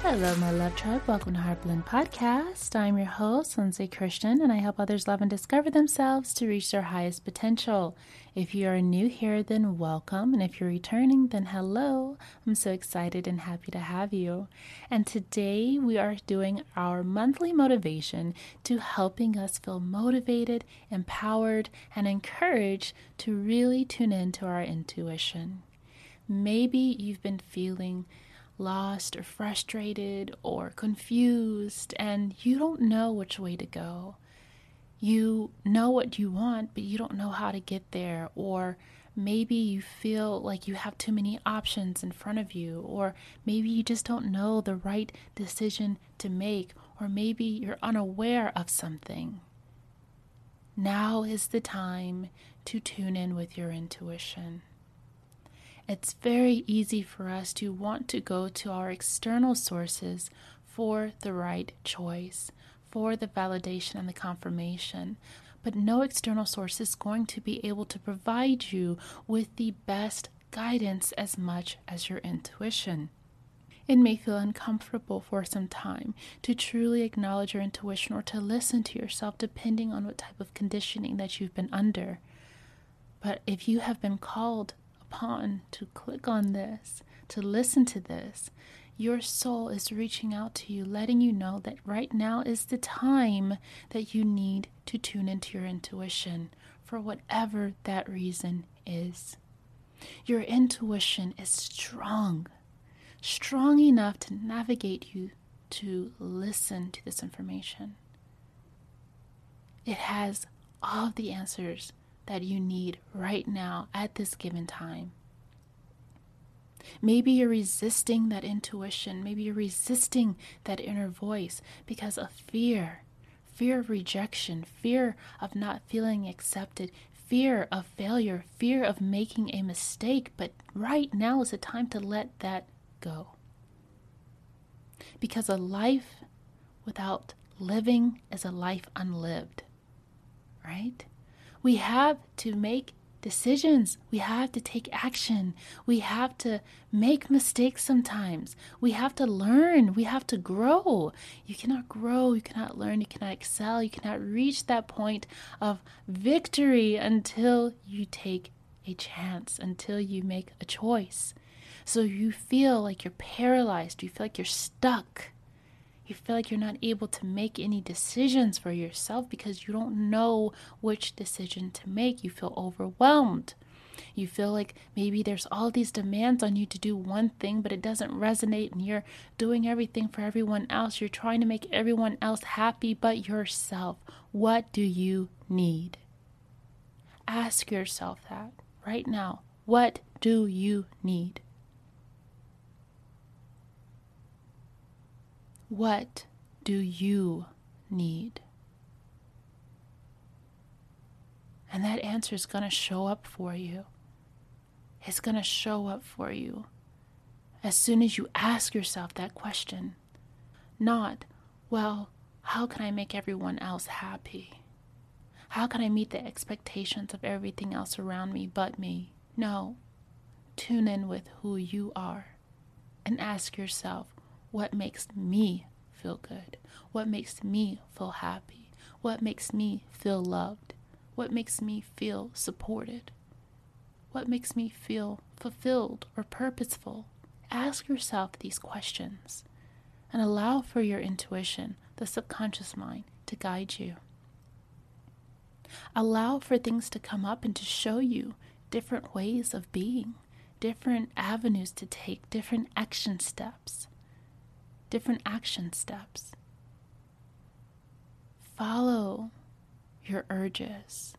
Hello, my love tribe. Welcome to HeartBlend Podcast. I'm your host, Lindsay Christian, and I help others love and discover themselves to reach their highest potential. If you are new here, then welcome. And if you're returning, then hello. I'm so excited and happy to have you. And today we are doing our monthly motivation to helping us feel motivated, empowered, and encouraged to really tune into our intuition. Maybe you've been feeling lost or frustrated or confused, and you don't know which way to go. You know what you want, but you don't know how to get there. Or maybe you feel like you have too many options in front of you, or maybe you just don't know the right decision to make, or maybe you're unaware of something. Now is the time to tune in with your intuition. It's very easy for us to want to go to our external sources for the right choice, for the validation and the confirmation, but no external source is going to be able to provide you with the best guidance as much as your intuition. It may feel uncomfortable for some time to truly acknowledge your intuition or to listen to yourself, depending on what type of conditioning that you've been under. But if you have been called upon to click on this, to listen to this, your soul is reaching out to you, letting you know that right now is the time that you need to tune into your intuition for whatever that reason is. Your intuition is strong enough to navigate you to listen to this information. It has all the answers that you need right now at this given time. Maybe you're resisting that intuition. Maybe you're resisting that inner voice because of fear of rejection, fear of not feeling accepted, fear of failure, fear of making a mistake. But right now is the time to let that go, because a life without living is a life unlived, right? We have to make decisions. We have to take action. We have to make mistakes sometimes. We have to learn. We have to grow. You cannot grow. You cannot learn. You cannot excel. You cannot reach that point of victory until you take a chance, until you make a choice. So you feel like you're paralyzed. You feel like you're stuck. You feel like you're not able to make any decisions for yourself because you don't know which decision to make. You feel overwhelmed. You feel like maybe there's all these demands on you to do one thing, but it doesn't resonate, and you're doing everything for everyone else. You're trying to make everyone else happy but yourself. What do you need? Ask yourself that right now. What do you need? What do you need? And that answer is going to show up for you. It's going to show up for you as soon as you ask yourself that question. Not, well, how can I make everyone else happy? How can I meet the expectations of everything else around me but me? No. Tune in with who you are and ask yourself, what makes me feel good? What makes me feel happy? What makes me feel loved? What makes me feel supported? What makes me feel fulfilled or purposeful? Ask yourself these questions and allow for your intuition, the subconscious mind, to guide you. Allow for things to come up and to show you different ways of being, different avenues to take, different action steps. Follow your urges.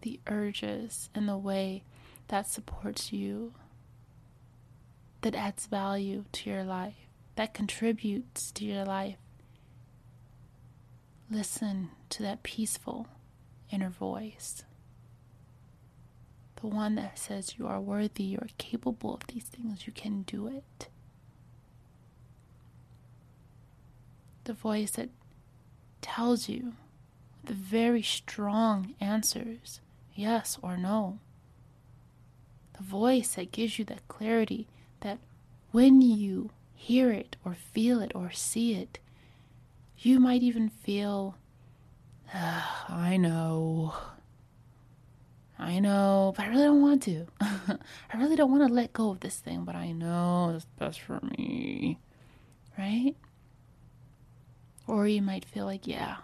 The urges in the way that supports you. that adds value to your life, that contributes to your life. Listen to that peaceful inner voice. The one that says you are worthy, you are capable of these things, you can do it. The voice that tells you the very strong answers, yes or no. The voice that gives you that clarity that when you hear it or feel it or see it, you might even feel, I know, but I really don't want to. I really don't want to let go of this thing, but I know it's best for me, right? Or you might feel like, yeah,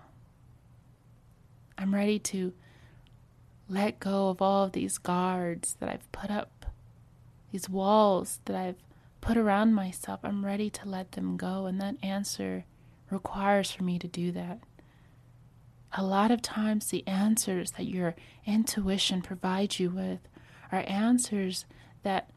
I'm ready to let go of all of these guards that I've put up, these walls that I've put around myself. I'm ready to let them go, and that answer requires for me to do that. A lot of times the answers that your intuition provides you with are answers that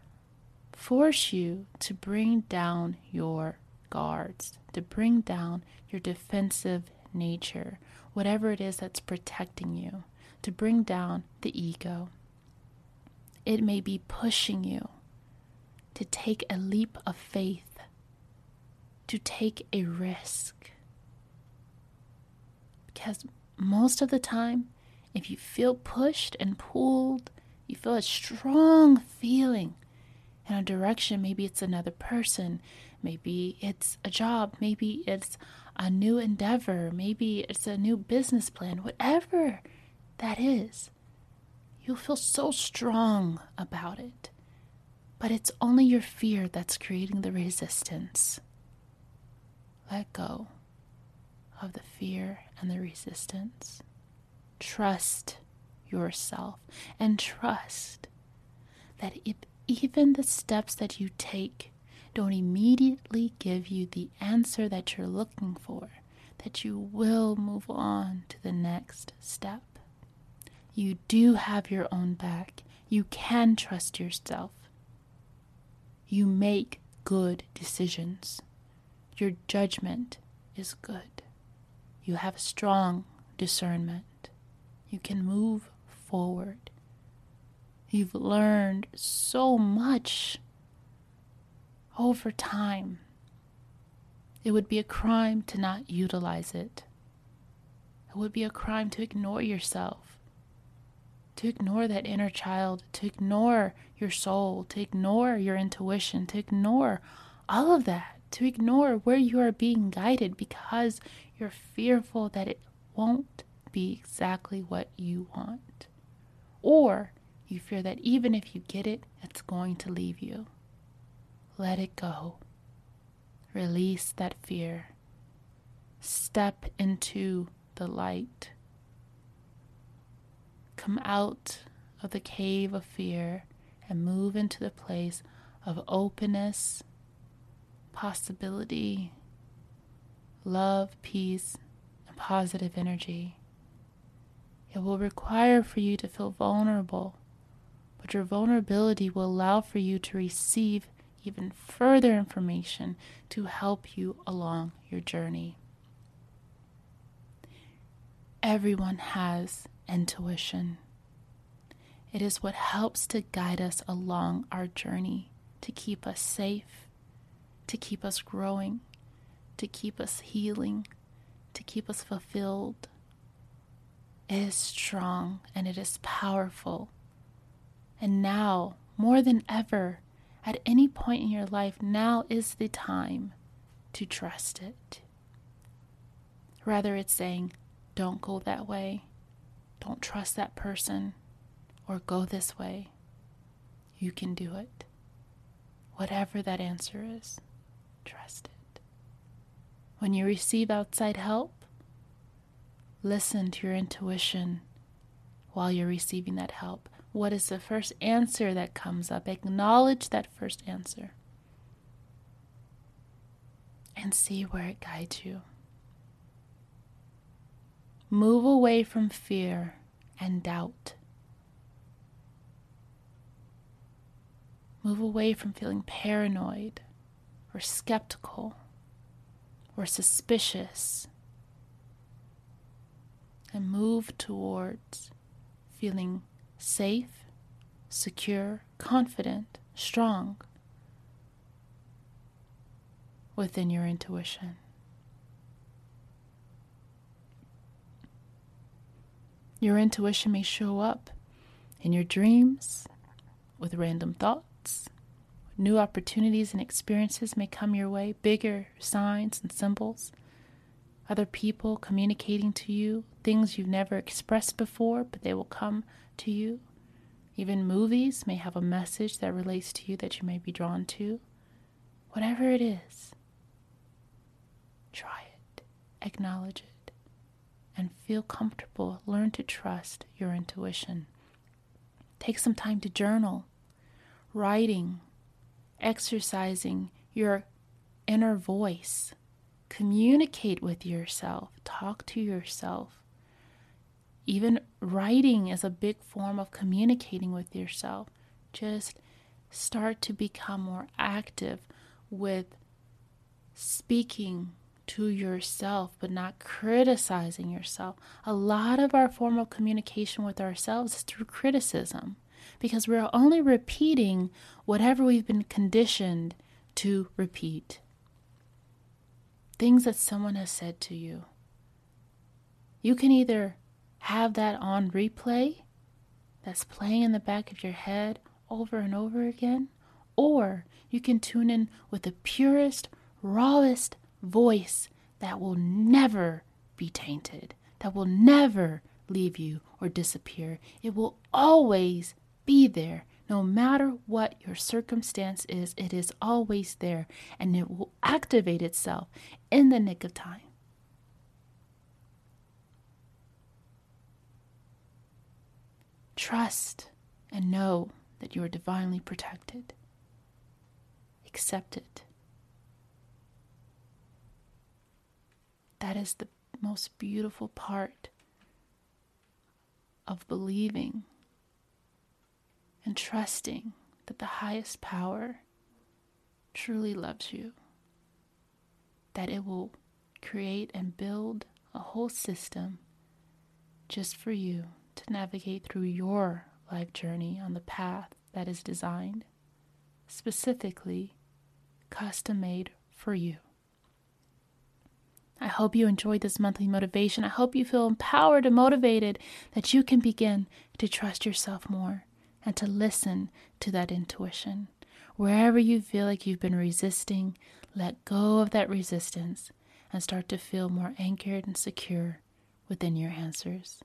force you to bring down your guards, to bring down your defensive nature, whatever it is that's protecting you, to bring down the ego. It may be pushing you to take a leap of faith, to take a risk. Because most of the time, if you feel pushed and pulled, you feel a strong feeling in a direction. Maybe it's another person, maybe it's a job, maybe it's a new endeavor, maybe it's a new business plan, whatever that is. You'll feel so strong about it, but it's only your fear that's creating the resistance. Let go of the fear and the resistance. Trust yourself and trust that if even the steps that you take don't immediately give you the answer that you're looking for, that you will move on to the next step. You do have your own back. You can trust yourself. You make good decisions. Your judgment is good. You have strong discernment. You can move forward. You've learned so much over time. It would be a crime to not utilize it. It would be a crime to ignore yourself, to ignore that inner child, to ignore your soul, to ignore your intuition, to ignore all of that, to ignore where you are being guided because you're fearful that it won't be exactly what you want. Or you fear that even if you get it, it's going to leave you. Let it go. Release that fear. Step into the light. Come out of the cave of fear and move into the place of openness, possibility, love, peace, and positive energy. It will require for you to feel vulnerable, but your vulnerability will allow for you to receive even further information to help you along your journey. Everyone has intuition. It is what helps to guide us along our journey, to keep us safe, to keep us growing, to keep us healing, to keep us fulfilled. It is strong and it is powerful. And now, more than ever, at any point in your life, now is the time to trust it. Rather, it's saying, don't go that way, don't trust that person, or go this way. You can do it. Whatever that answer is, trust it. When you receive outside help, listen to your intuition while you're receiving that help. What is the first answer that comes up? Acknowledge that first answer and see where it guides you. Move away from fear and doubt. Move away from feeling paranoid or skeptical or suspicious, and move towards feeling safe, secure, confident, strong within your intuition. Your intuition may show up in your dreams with random thoughts. New opportunities and experiences may come your way, bigger signs and symbols, other people communicating to you, things you've never expressed before, but they will come to you. Even movies may have a message that relates to you that you may be drawn to. Whatever it is, try it, acknowledge it, and feel comfortable. Learn to trust your intuition. Take some time to journal, writing, exercising your inner voice. Communicate with yourself. Talk to yourself. Even writing is a big form of communicating with yourself. Just start to become more active with speaking to yourself, but not criticizing yourself. A lot of our form of communication with ourselves is through criticism, because we're only repeating whatever we've been conditioned to repeat. Things that someone has said to you. You can either have that on replay, that's playing in the back of your head over and over again, or you can tune in with the purest, rawest voice that will never be tainted, that will never leave you or disappear. It will always be there. No matter what your circumstance is, it is always there, and it will activate itself in the nick of time. Trust and know that you are divinely protected. Accept it. That is the most beautiful part of believing and trusting that the highest power truly loves you, that it will create and build a whole system just for you to navigate through your life journey on the path that is designed, specifically custom-made for you. I hope you enjoyed this monthly motivation. I hope you feel empowered and motivated that you can begin to trust yourself more, and to listen to that intuition. Wherever you feel like you've been resisting, let go of that resistance and start to feel more anchored and secure within your answers.